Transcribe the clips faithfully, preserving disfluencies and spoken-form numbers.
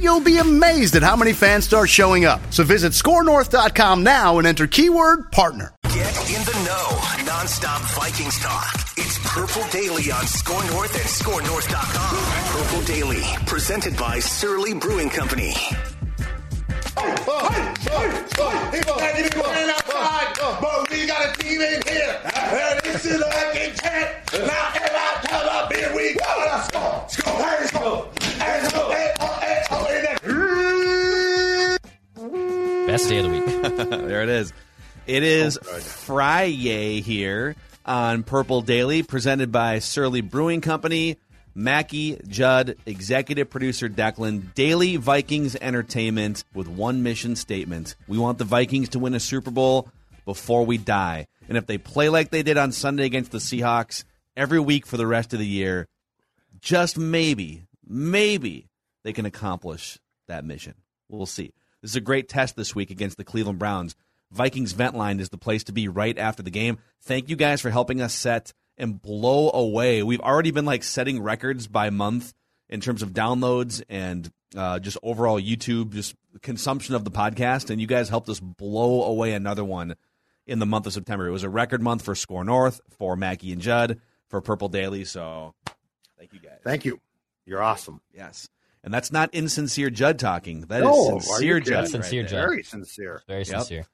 you'll be amazed at how many fans start showing up. So visit score north dot com now and enter keyword partner. Get in the know. Nonstop Vikings talk. It's Purple Daily on Score North and score north dot com. Purple Daily, presented by Surly Brewing Company. But we got a team in here. And this is like a cat. Now every time I beer, we got a score. Score. Hey, score. Hey, score. Hey, score. Best day of the week. There it is. It is oh, Friday here on Purple Daily, presented by Surly Brewing Company. Mackie, Judd, executive producer Declan, Daily Vikings Entertainment with one mission statement. We want the Vikings to win a Super Bowl before we die. And if they play like they did on Sunday against the Seahawks every week for the rest of the year, just maybe, maybe they can accomplish that mission. We'll see. This is a great test this week against the Cleveland Browns. Vikings Vent Line is the place to be right after the game. Thank you guys for helping us set and blow away. We've already been like setting records by month in terms of downloads and uh, just overall YouTube, just consumption of the podcast. And you guys helped us blow away another one in the month of September. It was a record month for Score North, for Mackie and Judd, for Purple Daily. So thank you guys. Thank you. You're awesome. Yes. And that's not insincere Judd talking. That no, is sincere Judd. Right sincere Judd. Very sincere. Very yep. sincere.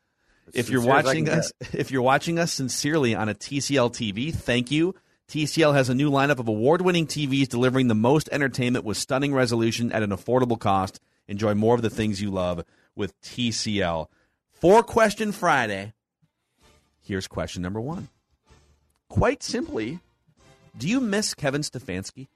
As if you're watching us, get. if you're watching us sincerely on a T C L T V, thank you. T C L has a new lineup of award-winning T Vs delivering the most entertainment with stunning resolution at an affordable cost. Enjoy more of the things you love with T C L. For Question Friday, here's question number one. Quite simply, do you miss Kevin Stefanski?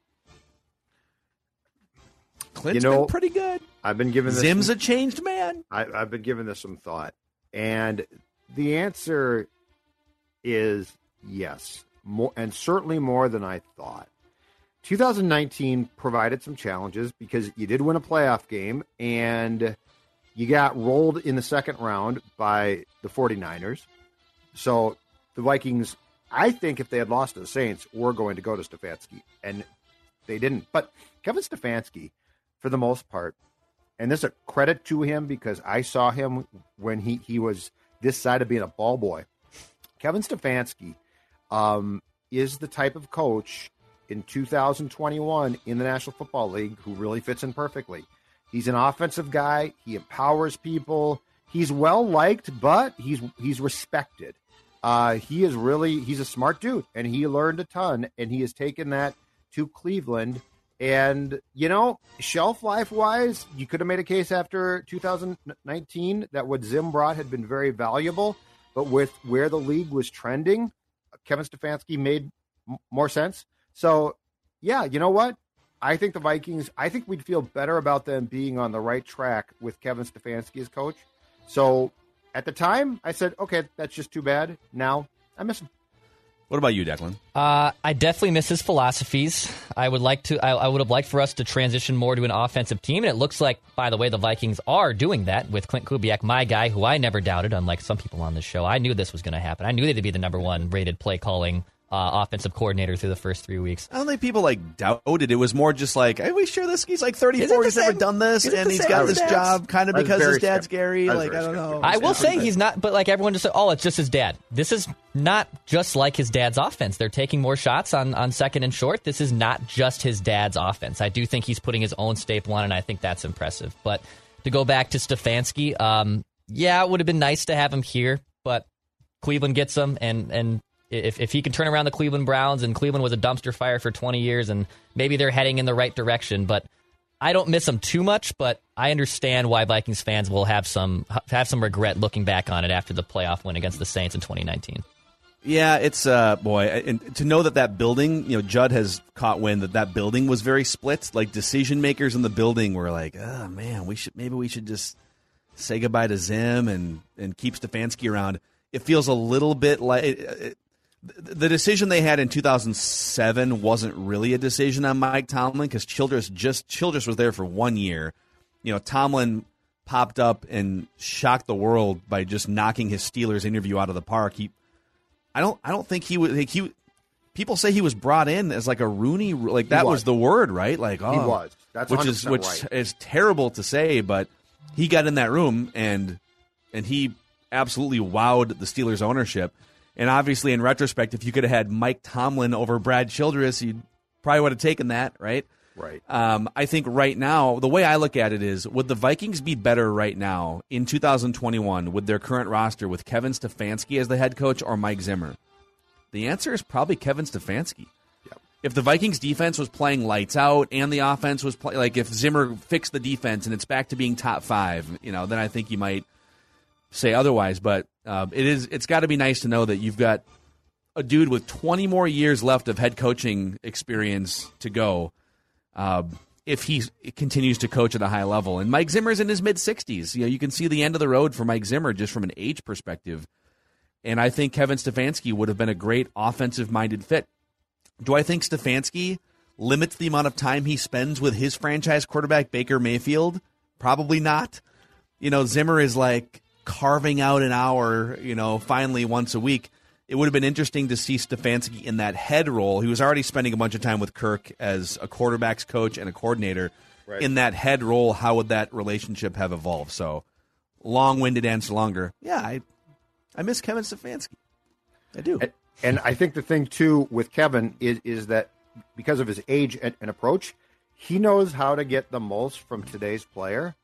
Clint's you know, been pretty good. I've been giving this Zim's some, a changed man. I, I've been giving this some thought, and the answer is yes, more, and certainly more than I thought. twenty nineteen provided some challenges because you did win a playoff game, and you got rolled in the second round by the forty-niners. So the Vikings, I think, if they had lost to the Saints, were going to go to Stefanski, and they didn't. But Kevin Stefanski, for the most part, and this is a credit to him because I saw him when he, he was this side of being a ball boy. Kevin Stefanski um, is the type of coach in two thousand twenty-one in the National Football League who really fits in perfectly. He's an offensive guy. He empowers people. He's well-liked, but he's he's respected. Uh, he is really, he's a smart dude, and he learned a ton, and he has taken that to Cleveland. And, you know, shelf life-wise, you could have made a case after two thousand nineteen that what Zim brought had been very valuable. But with where the league was trending, Kevin Stefanski made m- more sense. So, yeah, you know what? I think the Vikings, I think we'd feel better about them being on the right track with Kevin Stefanski as coach. So, at the time, I said, okay, that's just too bad. Now, I miss him. What about you, Declan? Uh, I definitely miss his philosophies. I would like to. I, I would have liked for us to transition more to an offensive team, and it looks like, by the way, the Vikings are doing that with Clint Kubiak, my guy, who I never doubted, unlike some people on this show. I knew this was going to happen. I knew they'd be the number one rated play calling uh, offensive coordinator through the first three weeks. I don't think people like doubted. It was more just like, are we sure this? He's like thirty-four. He's never done this, and he's got this job kind of because his dad's scary. Like I don't know. I will say he's not, but like everyone just said, oh, it's just his dad. This is not just like his dad's offense. They're taking more shots on, on second and short. This is not just his dad's offense. I do think he's putting his own staple on, and I think that's impressive. But to go back to Stefanski, um, yeah, it would have been nice to have him here, but Cleveland gets him, and and if if he can turn around the Cleveland Browns, and Cleveland was a dumpster fire for twenty years, and maybe they're heading in the right direction. But I don't miss him too much, but I understand why Vikings fans will have some have some regret looking back on it after the playoff win against the Saints in twenty nineteen. Yeah, it's uh boy, and to know that that building, you know, Judd has caught wind that that building was very split. Like decision makers in the building were like, oh man, we should maybe we should just say goodbye to Zim and and keep Stefanski around. It feels a little bit like it, it, the decision they had in two thousand seven wasn't really a decision on Mike Tomlin because Childress just Childress was there for one year. You know, Tomlin popped up and shocked the world by just knocking his Steelers interview out of the park. He I don't. I don't think he would. Like he, people say he was brought in as like a Rooney. Like that was. was the word, right? Like oh, he was. That's which is which right. is terrible to say, but he got in that room and and he absolutely wowed the Steelers ownership. And obviously, in retrospect, if you could have had Mike Tomlin over Brad Childress, you probably would have taken that, right? Right. Um, I think right now, the way I look at it is: would the Vikings be better right now in two thousand twenty-one with their current roster with Kevin Stefanski as the head coach or Mike Zimmer? The answer is probably Kevin Stefanski. Yep. If the Vikings defense was playing lights out and the offense was play, like if Zimmer fixed the defense and it's back to being top five, you know, then I think you might say otherwise. But uh, it is it's got to be nice to know that you've got a dude with twenty more years left of head coaching experience to go. Uh, if he continues to coach at a high level. And Mike Zimmer's in his mid-sixties. You know, you can see the end of the road for Mike Zimmer just from an age perspective. And I think Kevin Stefanski would have been a great offensive-minded fit. Do I think Stefanski limits the amount of time he spends with his franchise quarterback, Baker Mayfield? Probably not. You know, Zimmer is like carving out an hour, you know, finally once a week. It would have been interesting to see Stefanski in that head role. He was already spending a bunch of time with Kirk as a quarterback's coach and a coordinator. Right. In that head role, how would that relationship have evolved? So, long-winded answer longer. Yeah, I, I miss Kevin Stefanski. I do. And, and I think the thing, too, with Kevin is, is that because of his age and, and approach, he knows how to get the most from today's player.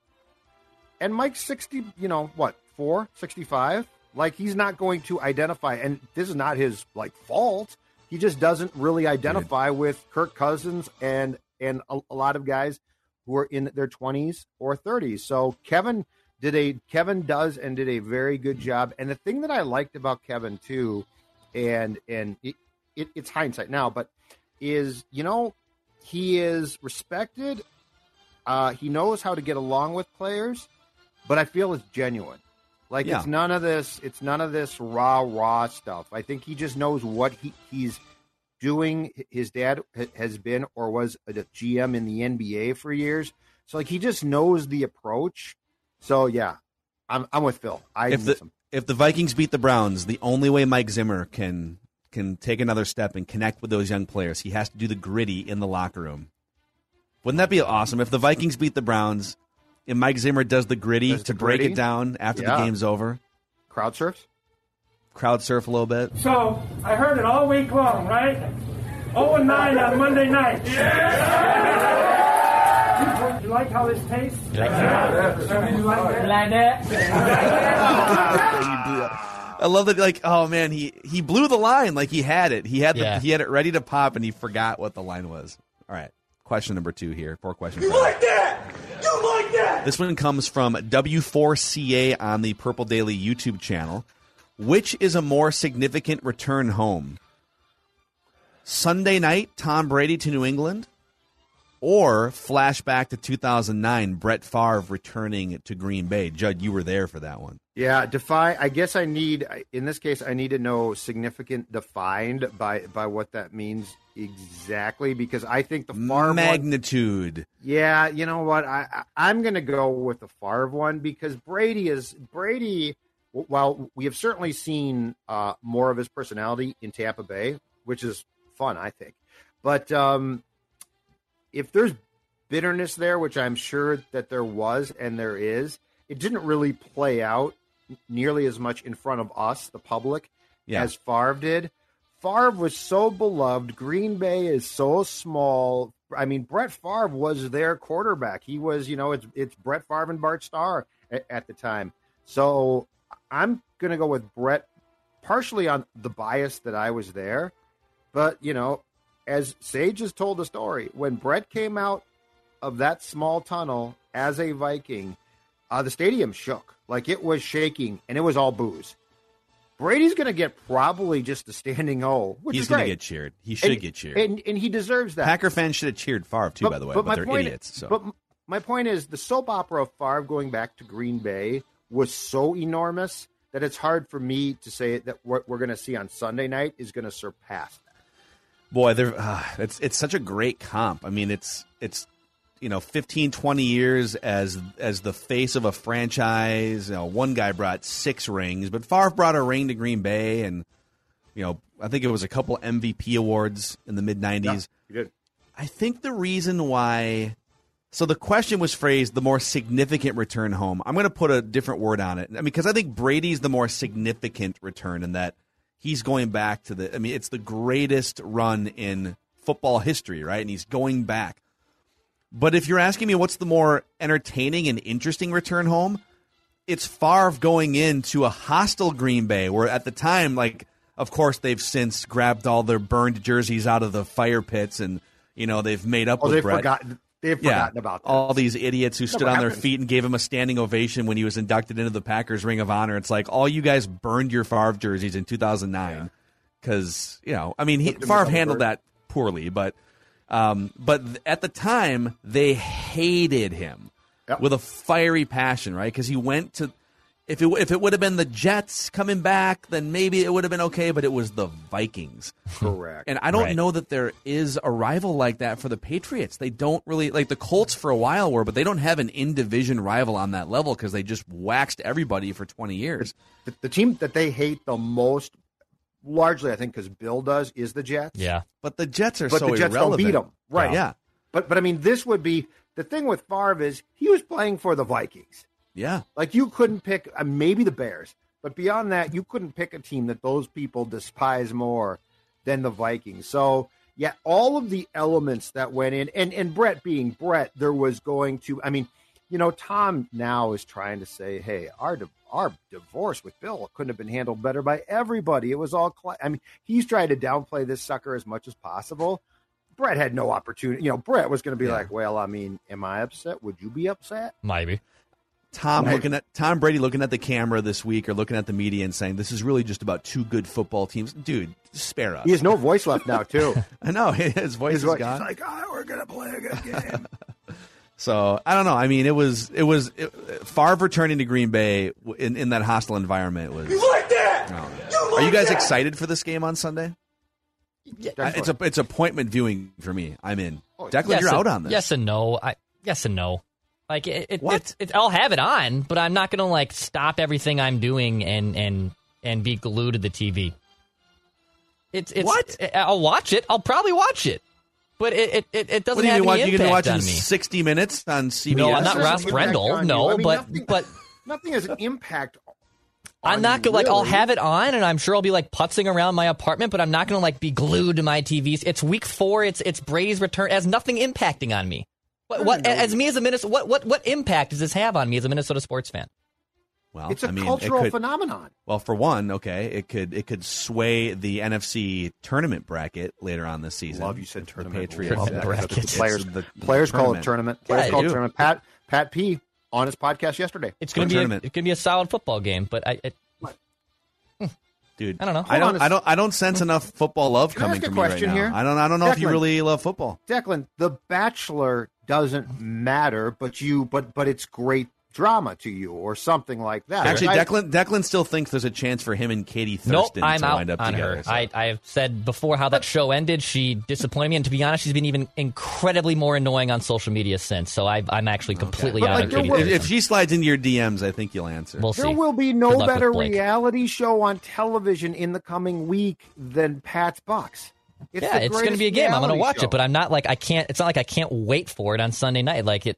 And Mike's sixty, you know, what, four, sixty-five? Like, he's not going to identify, and this is not his, like, fault. He just doesn't really identify Dude. with Kirk Cousins and and a, a lot of guys who are in their twenties or thirties. So Kevin did a Kevin does and did a very good job. And the thing that I liked about Kevin, too, and and it, it, it's hindsight now, but is, you know, he is respected. Uh, he knows how to get along with players, but I feel it's genuine. Like, yeah. it's none of this, it's none of this rah, rah stuff. I think he just knows what he, he's doing. His dad has been or was a G M in the N B A for years. So, like, he just knows the approach. So, yeah, I'm I'm with Phil. I if the, if the Vikings beat the Browns, the only way Mike Zimmer can can take another step and connect with those young players, he has to do the gritty in the locker room. Wouldn't that be awesome? If the Vikings beat the Browns, and Mike Zimmer does the gritty does to the break gritty. it down after yeah. the game's over. Crowd surfs? Crowd surf a little bit. So, I heard it all week long, right? oh and nine on Monday night. Yeah! You like how this tastes? Yeah. Yeah. You like that? Like that? I love that, like, oh, man, he, he blew the line. Like, he had it. He had the, yeah. he had it ready to pop, and he forgot what the line was. All right. Question number two here. Four questions. You like that? You like that? This one comes from W four C A on the Purple Daily YouTube channel. Which is a more significant return home? Sunday night, Tom Brady to New England? Or flashback to two thousand nine, Brett Favre returning to Green Bay? Judd, you were there for that one. Yeah, defy. I guess I need, in this case, I need to know significant defined by, by what that means exactly, because I think the Favre magnitude. One, yeah, you know what? I, I I'm going to go with the Favre one because Brady is Brady. While we have certainly seen uh, more of his personality in Tampa Bay, which is fun, I think. But um, if there's bitterness there, which I'm sure that there was and there is, it didn't really play out nearly as much in front of us, the public, yeah. as Favre did. Favre was so beloved. Green Bay is so small. I mean, Brett Favre was their quarterback. He was, you know, it's it's Brett Favre and Bart Starr at, at the time. So I'm going to go with Brett partially on the bias that I was there. But, you know, as Sage has told the story, when Brett came out of that small tunnel as a Viking, uh, the stadium shook. Like, it was shaking, and it was all booze. Brady's going to get probably just a standing O, which He's is He's going to get cheered. He should and, get cheered. And, and he deserves that. Packer fans should have cheered Favre, too, but, by the way, but, but they're idiots. Is, so. But my point is, the soap opera of Favre going back to Green Bay was so enormous that it's hard for me to say that what we're going to see on Sunday night is going to surpass that. Boy, uh, it's it's such a great comp. I mean, it's it's you know fifteen, twenty years as as the face of a franchise. You know, one guy brought six rings, but Favre brought a ring to Green Bay, and you know, I think it was a couple M V P awards in the mid nineties. He did. I think the reason why. So the question was phrased, the more significant return home. I'm going to put a different word on it. I mean, because I think Brady's the more significant return in that he's going back to the – I mean, it's the greatest run in football history, right? And he's going back. But if you're asking me what's the more entertaining and interesting return home, it's Favre going into a hostile Green Bay where at the time, like, of course, they've since grabbed all their burned jerseys out of the fire pits and, you know, they've made up oh, with they've Brett. Forgotten. They've forgotten yeah, about that. All these idiots who stood on happened. their feet and gave him a standing ovation when he was inducted into the Packers Ring of Honor. It's like, all you guys burned your Favre jerseys in two thousand nine because, yeah. you know, I mean, he, Favre handled that poorly, but um, but at the time, they hated him yep. with a fiery passion, right? Because he went to, if it, if it would have been the Jets coming back, then maybe it would have been okay, but it was the Vikings. Correct. And I don't right. know that there is a rival like that for the Patriots. They don't really, like the Colts for a while were, but they don't have an in-division rival on that level because they just waxed everybody for twenty years. The, the team that they hate the most, largely I think because Bill does, is the Jets. Yeah. But the Jets are but so irrelevant. But the Jets irrelevant. don't beat them. Right. Yeah. But, but I mean, this would be, the thing with Favre is he was playing for the Vikings. Yeah. Like, you couldn't pick uh, maybe the Bears, but beyond that, you couldn't pick a team that those people despise more than the Vikings. So, yeah, all of the elements that went in, and, and Brett being Brett, there was going to, I mean, you know, Tom now is trying to say, hey, our our divorce with Bill couldn't have been handled better by everybody. It was all, cl-. I mean, he's trying to downplay this sucker as much as possible. Brett had no opportunity. You know, Brett was going to be yeah. like, well, I mean, am I upset? Would you be upset? Maybe. Tom right. looking at Tom Brady looking at the camera this week or looking at the media and saying, this is really just about two good football teams. Dude, spare us. He has no voice left now, too. I know. His voice his is voice, gone. He's like, oh, we're going to play a good game. So, I don't know. I mean, it was it was it, Favre returning to Green Bay in, in that hostile environment. was. You like that? Oh, yeah. you like Are you guys that? excited for this game on Sunday? Yeah. I, it's, a, it's appointment viewing for me. I'm in. Oh, Declan, yes you're and, out on this. Yes and no. I, yes and no. Like it, it, it's, it's, I'll have it on, but I'm not going to like stop everything I'm doing and and and be glued to the T V. It's it's what? I'll watch it. I'll probably watch it, but it it, it doesn't what do you have mean, any watch, impact you watch on me. sixty Minutes on C B S. No, I'm not Ross Brendel. No, I mean, but nothing, but nothing has an impact. On I'm not gonna really? like. I'll have it on, and I'm sure I'll be like putzing around my apartment, but I'm not gonna like be glued to my T Vs. It's week four. It's it's Brady's return. It has nothing impacting on me. What, what as me as a Minnesota, what, what what impact does this have on me as a Minnesota sports fan? Well, it's a I mean, cultural it could, phenomenon. Well, for one, okay, it could it could sway the N F C tournament bracket later on this season. Love you said tournament Patriots tournament bracket. The players the, the players tournament. call it tournament. Players yeah, call it tournament. Pat Pat P on his podcast yesterday. It's going to be a, it's going to be a solid football game, but I. It, Dude, I don't know. I don't, I don't. I don't sense enough football love Can coming from you right now. Here? I don't. I don't know Declan, if you really love football. Declan, The Bachelor doesn't matter, but you. But but it's great drama to you, or something like that. Actually, I, Declan. Declan still thinks there's a chance for him and Katie Thurston nope, to wind up on together. Her. So. I I have said before how that show ended. She disappointed me, and to be honest, she's been even incredibly more annoying on social media since. So I, I'm actually completely okay. out like, of Katie will, Thurston. If she slides into your D Ms, I think you'll answer. We'll there see. will be no better reality show on television in the coming week than Pat's Box. It's yeah, it's going to be a game. I'm going to watch show. it, but I'm not like I can't. It's not like I can't wait for it on Sunday night. Like it.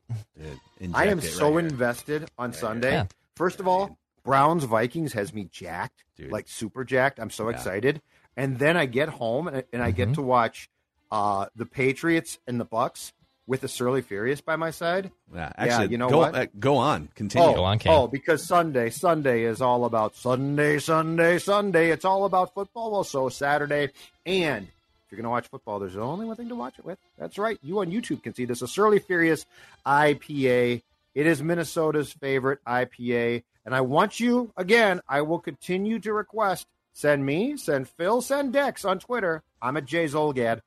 Dude, I am it right so here. invested on right Sunday. Yeah. First of all, Browns Vikings has me jacked, Dude. like super jacked. I'm so yeah. excited, and then I get home and, and I mm-hmm. get to watch uh, the Patriots and the Bucks, with a Surly Furious by my side. Yeah, actually, yeah, you know go, what? Uh, go on, continue. Oh, go on, Cam. Oh, because Sunday, Sunday is all about Sunday, Sunday, Sunday. It's all about football. Well, so Saturday, and if you're going to watch football, there's only one thing to watch it with. That's right. You on YouTube can see this. A Surly Furious I P A. It is Minnesota's favorite I P A, and I want you again. I will continue to request. Send me, send Phil, send Dex on Twitter. I'm at Jay Zolgad.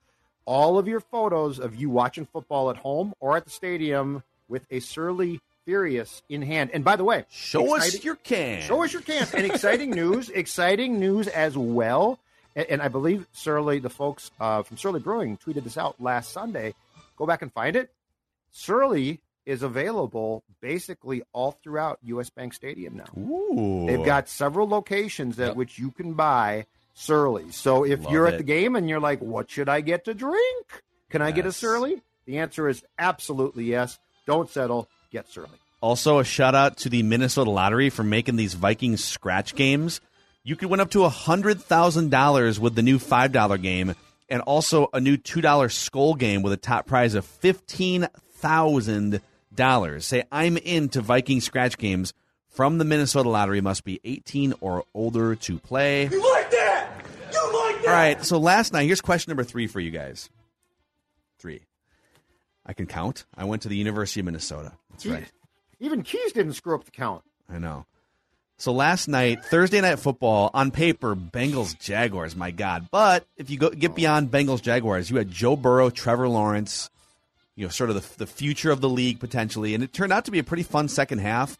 All of your photos of you watching football at home or at the stadium with a Surly Furious in hand. And by the way, show us your can. Show us your can. And exciting news, exciting news as well. And, and I believe Surly, the folks uh, from Surly Brewing tweeted this out last Sunday. Go back and find it. Surly is available basically all throughout U S Bank Stadium now. Ooh. They've got several locations at yep. which you can buy Surly. So if Love you're at it. the game and you're like, what should I get to drink? Can yes. I get a Surly? The answer is absolutely yes. Don't settle. Get Surly. Also, a shout out to the Minnesota Lottery for making these Vikings scratch games. You could win up to one hundred thousand dollars with the new five dollar game and also a new two dollar Skull game with a top prize of fifteen thousand dollars. Say, I'm into Viking scratch games from the Minnesota Lottery. Must be eighteen or older to play. You like that? You like that? All right, so last night, here's question number three for you guys. Three. I can count. I went to the University of Minnesota. That's right. Even Keys didn't screw up the count. I know. So last night, Thursday Night Football, on paper, Bengals-Jaguars, my God. But if you go get beyond Bengals-Jaguars, you had Joe Burrow, Trevor Lawrence, you know, sort of the, the future of the league potentially. And it turned out to be a pretty fun second half.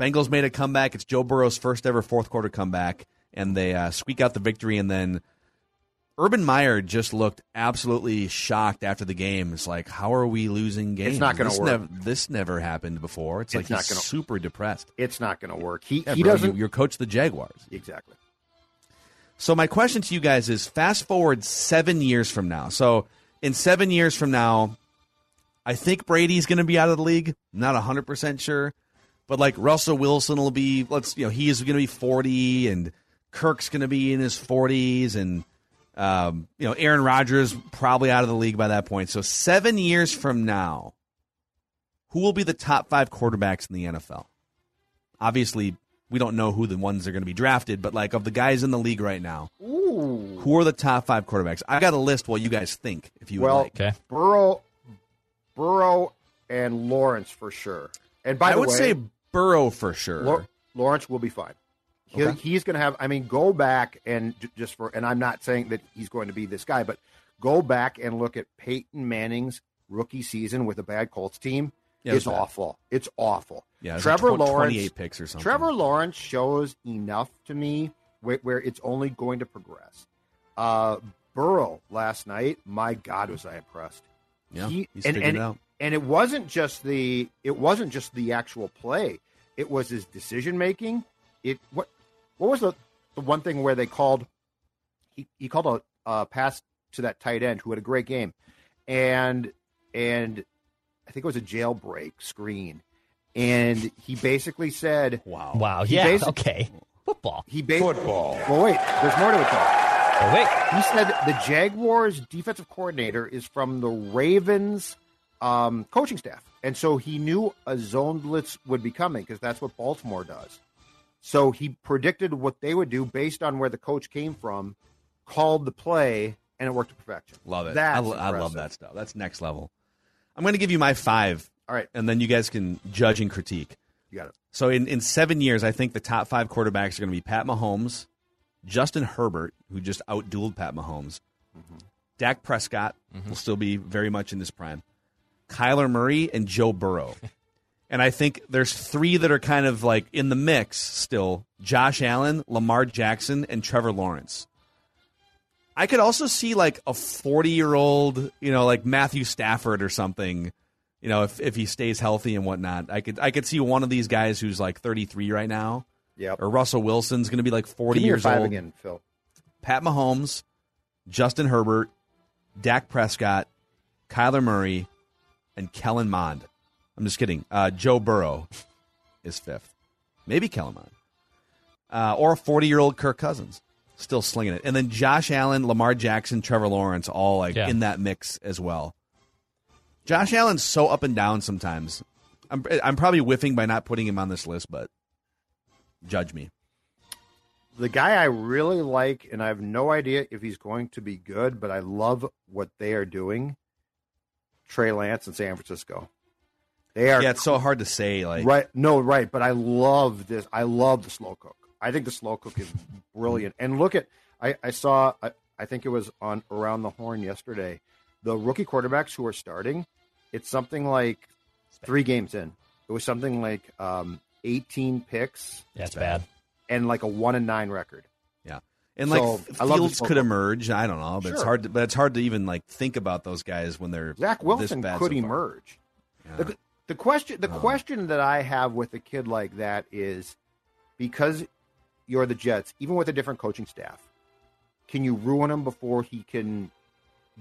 Bengals made a comeback. It's Joe Burrow's first ever fourth quarter comeback, and they uh, squeak out the victory. And then Urban Meyer just looked absolutely shocked after the game. It's like, how are we losing games? It's not going to work. Nev- this never happened before. It's, it's like he's gonna, super depressed. It's not going to work. He, yeah, he bro, doesn't. You, you're coach the Jaguars. Exactly. So my question to you guys is, fast forward seven years from now. So in seven years from now, I think Brady's going to be out of the league. I'm not one hundred percent sure. But, like, Russell Wilson will be, let's, you know, he is going to be forty, and Kirk's going to be in his forties, and, um, you know, Aaron Rodgers probably out of the league by that point. So, seven years from now, who will be the top five quarterbacks in the N F L? Obviously, we don't know who the ones are going to be drafted, but, like, of the guys in the league right now, Ooh. Who are the top five quarterbacks? I got a list while you guys think, if you well, would like. Okay. Burrow. Burrow and Lawrence for sure. And by I the way, I would say Burrow for sure. La- Lawrence will be fine. He, okay. He's going to have, I mean, go back and just for, and I'm not saying that he's going to be this guy, but go back and look at Peyton Manning's rookie season with a bad Colts team. Yeah, it's awful. It's awful. Yeah, it's Trevor like Lawrence, twenty-eight picks or something. Trevor Lawrence shows enough to me where, where it's only going to progress. Uh, Burrow last night, my God, was I impressed. Yeah, he, he's and, figured and, it out. And it wasn't just the it wasn't just the actual play. It was his decision making. It what what was the, the one thing where they called he, he called a, a pass to that tight end who had a great game, and and I think it was a jailbreak screen, and he basically said, "Wow, wow, yeah, okay, football, he ba- football." Well, wait, there's more to it though. Oh, wait. He said the Jaguars defensive coordinator is from the Ravens um, coaching staff. And so he knew a zone blitz would be coming because that's what Baltimore does. So he predicted what they would do based on where the coach came from, called the play, and it worked to perfection. Love it. That's I, I love that stuff. That's next level. I'm going to give you my five. All right. And then you guys can judge and critique. You got it. So in, in seven years, I think the top five quarterbacks are going to be Pat Mahomes, Justin Herbert, who just outdueled Pat Mahomes. Mm-hmm. Dak Prescott mm-hmm. will still be very much in his prime. Kyler Murray and Joe Burrow. And I think there's three that are kind of like in the mix still. Josh Allen, Lamar Jackson, and Trevor Lawrence. I could also see like a forty-year-old, you know, like Matthew Stafford or something, you know, if, if he stays healthy and whatnot. I could I could see one of these guys who's like thirty-three right now. Yep. Or Russell Wilson's going to be like forty years old. Again, Phil. Pat Mahomes, Justin Herbert, Dak Prescott, Kyler Murray, and Kellen Mond. I'm just kidding. Uh, Joe Burrow is fifth. Maybe Kellen Mond. Uh, or forty-year-old Kirk Cousins. Still slinging it. And then Josh Allen, Lamar Jackson, Trevor Lawrence, all like yeah. in that mix as well. Josh Allen's so up and down sometimes. I'm I'm probably whiffing by not putting him on this list, but judge me. The guy I really like, and I have no idea if he's going to be good, but I love what they are doing, Trey Lance in San Francisco. They are, yeah, it's so hard to say. Like right, no, right, but I love this. I love the slow cook. I think the slow cook is brilliant. And look at, I, I saw, I, I think it was on Around the Horn yesterday, the rookie quarterbacks who are starting, it's something like three games in. It was something like um, eighteen picks. That's bad. And like a one and nine record. Yeah. And so, like Fields could emerge. I don't know, but sure. it's hard to, but it's hard to even like think about those guys when they're Zach Wilson this bad could so emerge. Yeah. The, the question, the oh. question that I have with a kid like that is, because you're the Jets, even with a different coaching staff, can you ruin him before he can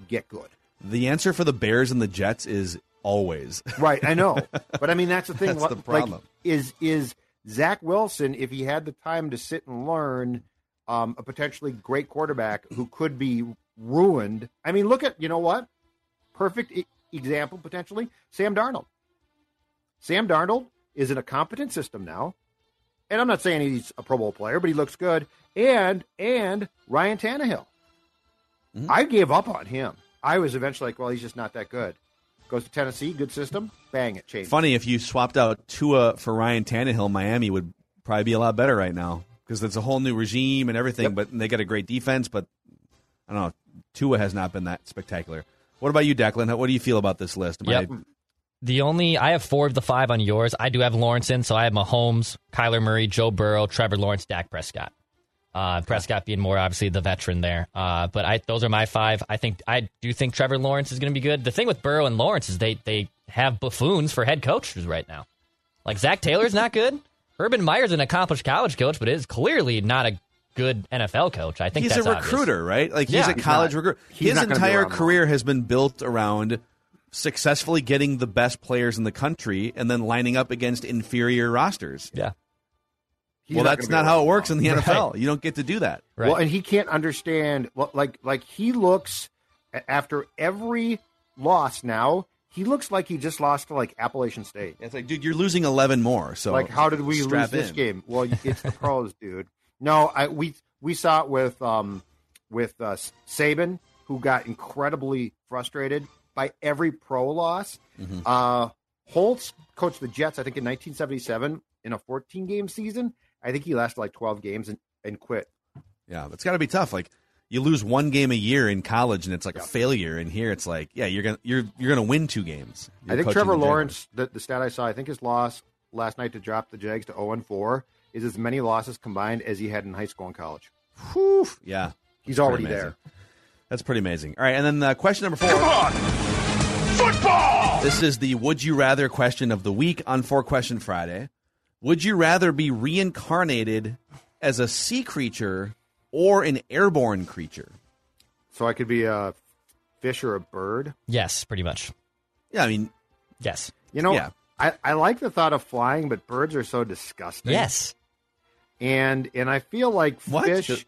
get good? The answer for the Bears and the Jets is always right. I know, but I mean that's the thing. That's what, the problem like, is is. Zach Wilson, if he had the time to sit and learn um, a potentially great quarterback who could be ruined. I mean, look at, you know what? Perfect e- example, potentially, Sam Darnold. Sam Darnold is in a competent system now. And I'm not saying he's a Pro Bowl player, but he looks good. And and Ryan Tannehill. Mm-hmm. I gave up on him. I was eventually like, well, he's just not that good. Goes to Tennessee, good system, bang, it changes. Funny, if you swapped out Tua for Ryan Tannehill, Miami would probably be a lot better right now because it's a whole new regime and everything, yep. But they got a great defense, but I don't know, Tua has not been that spectacular. What about you, Declan? What do you feel about this list? Am yep. I... The only, I have four of the five on yours. I do have Lawrence in, so I have Mahomes, Kyler Murray, Joe Burrow, Trevor Lawrence, Dak Prescott. Uh, Prescott being more obviously the veteran there, uh, but I those are my five. I think I do think Trevor Lawrence is going to be good. The thing with Burrow and Lawrence is they they have buffoons for head coaches right now. Like Zach Taylor's not good. Urban Meyer's an accomplished college coach, but is clearly not a good N F L coach. I think he's that's a recruiter, obvious. Right? Like he's yeah, a college recruiter. His entire career has been built around successfully getting the best players in the country and then lining up against inferior rosters. Yeah. He's well, not that's not how it works in the N F L. Right. You don't get to do that. Right. Well, and he can't understand. Like, like he looks after every loss now. He looks like he just lost to like Appalachian State. It's like, dude, you're losing eleven more. So, like, how did we lose this in. game? Well, it's the pros, dude. No, I we we saw it with um with uh, Saban, who got incredibly frustrated by every pro loss. Mm-hmm. Uh, Holtz coached the Jets, I think, in nineteen seventy-seven in a fourteen game season. I think he lasted like twelve games and, and quit. Yeah, that's got to be tough. Like you lose one game a year in college, and it's like yeah. a failure. And here, it's like, yeah, you're gonna you're you're gonna win two games. You're I think Trevor Lawrence, the, the stat I saw, I think his loss last night to drop the Jags to zero and four is as many losses combined as he had in high school and college. Whew. Yeah, he's already amazing. there. That's pretty amazing. All right, and then uh, question number four. Come on, football. This is the Would You Rather question of the week on Four Question Friday. Would you rather be reincarnated as a sea creature or an airborne creature? So I could be a fish or a bird? Yes, pretty much. Yeah, I mean... Yes. You know, yeah. I, I like the thought of flying, but birds are so disgusting. Yes. And and I feel like what? fish...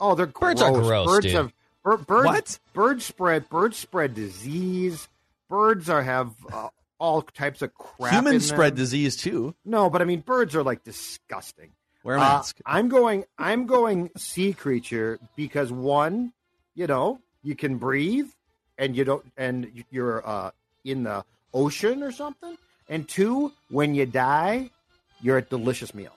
Oh, they're gross. Birds are gross, birds dude. Have, bir, birds, what? Birds spread, birds spread disease. Birds are have... Uh, all types of crap. Humans spread disease too. No, but I mean, birds are like disgusting. Wear a mask. Uh, I'm going. I'm going sea creature because one, you know, you can breathe, and you don't, and you're uh, in the ocean or something. And two, when you die, you're a delicious meal,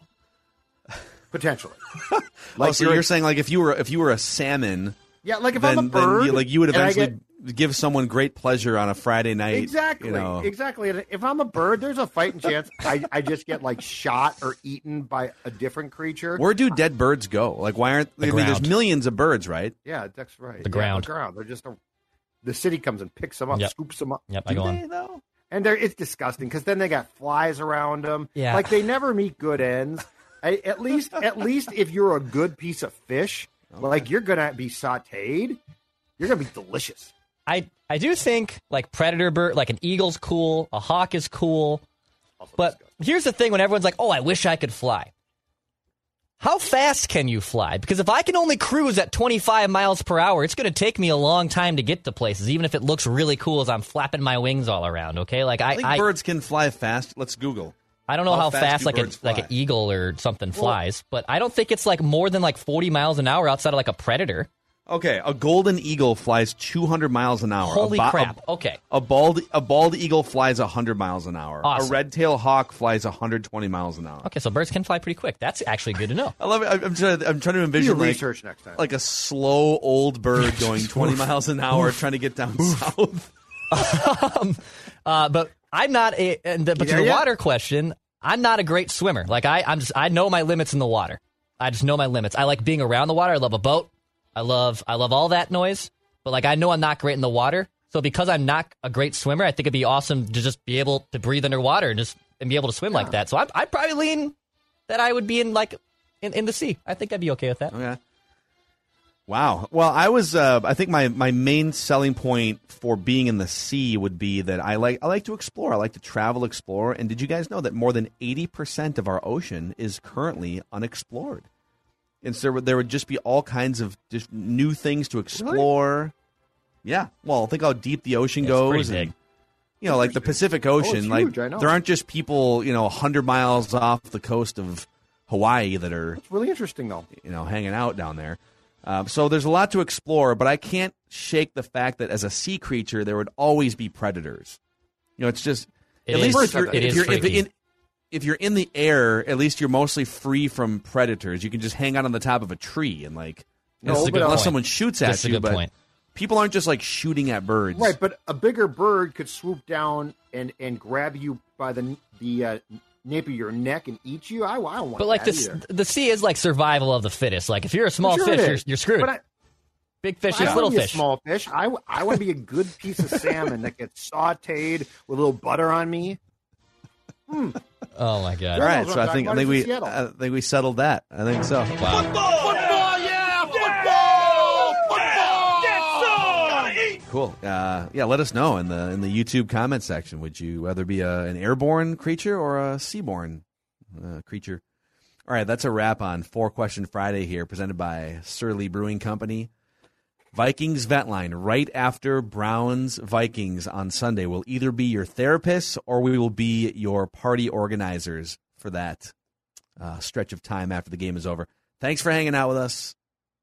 potentially. Like oh, so you're, you're saying like if you were if you were a salmon, yeah, like if then, I'm a bird, you, like you would eventually. Give someone great pleasure on a Friday night. Exactly. You know. Exactly. If I'm a bird, there's a fighting chance I, I just get like shot or eaten by a different creature. Where do dead birds go? Like, why aren't the I mean, there's millions of birds, right? Yeah, that's right. The yeah, ground. The ground. They're just a, the city comes and picks them up, yep. scoops them up. Yep, do I go they, on. Though? And they're, it's disgusting because then they got flies around them. Yeah. Like, they never meet good ends. I, at least, at least if you're a good piece of fish, okay. like, you're going to be sauteed, you're going to be delicious. I, I do think, like, predator bird, like, an eagle's cool, a hawk is cool, also but disgusting. Here's the thing when everyone's like, oh, I wish I could fly. How fast can you fly? Because if I can only cruise at twenty-five miles per hour, it's going to take me a long time to get to places, even if it looks really cool as I'm flapping my wings all around, okay? Like I, I think I, birds can fly fast. Let's Google. I don't know how, how fast, fast like, a, like an eagle or something well, flies, but I don't think it's like more than like forty miles an hour outside of like a predator. Okay, a golden eagle flies two hundred miles an hour. Holy a bo- crap, a, okay. A bald a bald eagle flies one hundred miles an hour. Awesome. A red-tailed hawk flies one hundred twenty miles an hour. Okay, so birds can fly pretty quick. That's actually good to know. I love it. I'm, I'm, trying, to, I'm trying to envision like, research next time. Like a slow old bird going twenty miles an hour trying to get down south. um, uh, but I'm not a, and the, but yeah, to the yeah. water question, I'm not a great swimmer. Like I I'm just I know my limits in the water. I just know my limits. I like being around the water. I love a boat. I love I love all that noise, but like I know I'm not great in the water. So because I'm not a great swimmer, I think it'd be awesome to just be able to breathe underwater and just and be able to swim yeah. like that. So I'd, I'd probably lean that I would be in like in, in the sea. I think I'd be okay with that. Okay. Wow. Well, I was uh, I think my, my main selling point for being in the sea would be that I like I like to explore. I like to travel, explore. And did you guys know that more than eighty percent of our ocean is currently unexplored? And so there would just be all kinds of just new things to explore. Really? Yeah. Well, think how deep the ocean yeah, goes. It's pretty big. And, you know, it's like pretty the Pacific Ocean. Oh, it's like huge, I know. There aren't just people, you know, one hundred miles off the coast of Hawaii that are. It's really interesting, though. You know, hanging out down there. Um, so there's a lot to explore, but I can't shake the fact that as a sea creature, there would always be predators. You know, it's just it at is, least you're, it if is you're freaky. In, If you're in the air, at least you're mostly free from predators. You can just hang out on the top of a tree and like, no, unless point. someone shoots at That's you. A good but point. People aren't just like shooting at birds, right? But a bigger bird could swoop down and, and grab you by the the uh, nape of your neck and eat you. I, I don't want. But like the the sea is like survival of the fittest. Like if you're a small sure fish, you're, you're screwed. But I, Big fish is little fish. Small fish. I I want to be a good piece of salmon that gets sautéed with a little butter on me. Hmm. Oh my God! All right, so I think I think we I think we settled that. I think so. Wow. Football, football, yeah, football, football. Yeah. Cool. Uh, yeah, let us know in the in the YouTube comment section. Would you rather be a, an airborne creature or a seaborne uh, creature? All right, that's a wrap on Four Question Friday here, presented by Surly Brewing Company. Vikings Vetline right after Browns Vikings on Sunday will either be your therapists or we will be your party organizers for that uh, stretch of time after the game is over. Thanks for hanging out with us.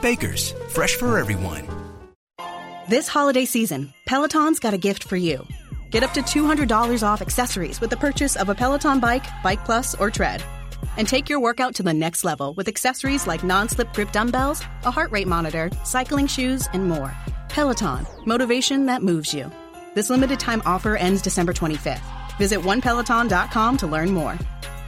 Baker's, fresh for everyone. This holiday season, Peloton's got a gift for you. Get up to two hundred dollars off accessories with the purchase of a Peloton bike, Bike Plus, or Tread. And take your workout to the next level with accessories like non-slip grip dumbbells, a heart rate monitor, cycling shoes, and more. Peloton, motivation that moves you. This limited time offer ends December twenty-fifth. Visit one peloton dot com to learn more.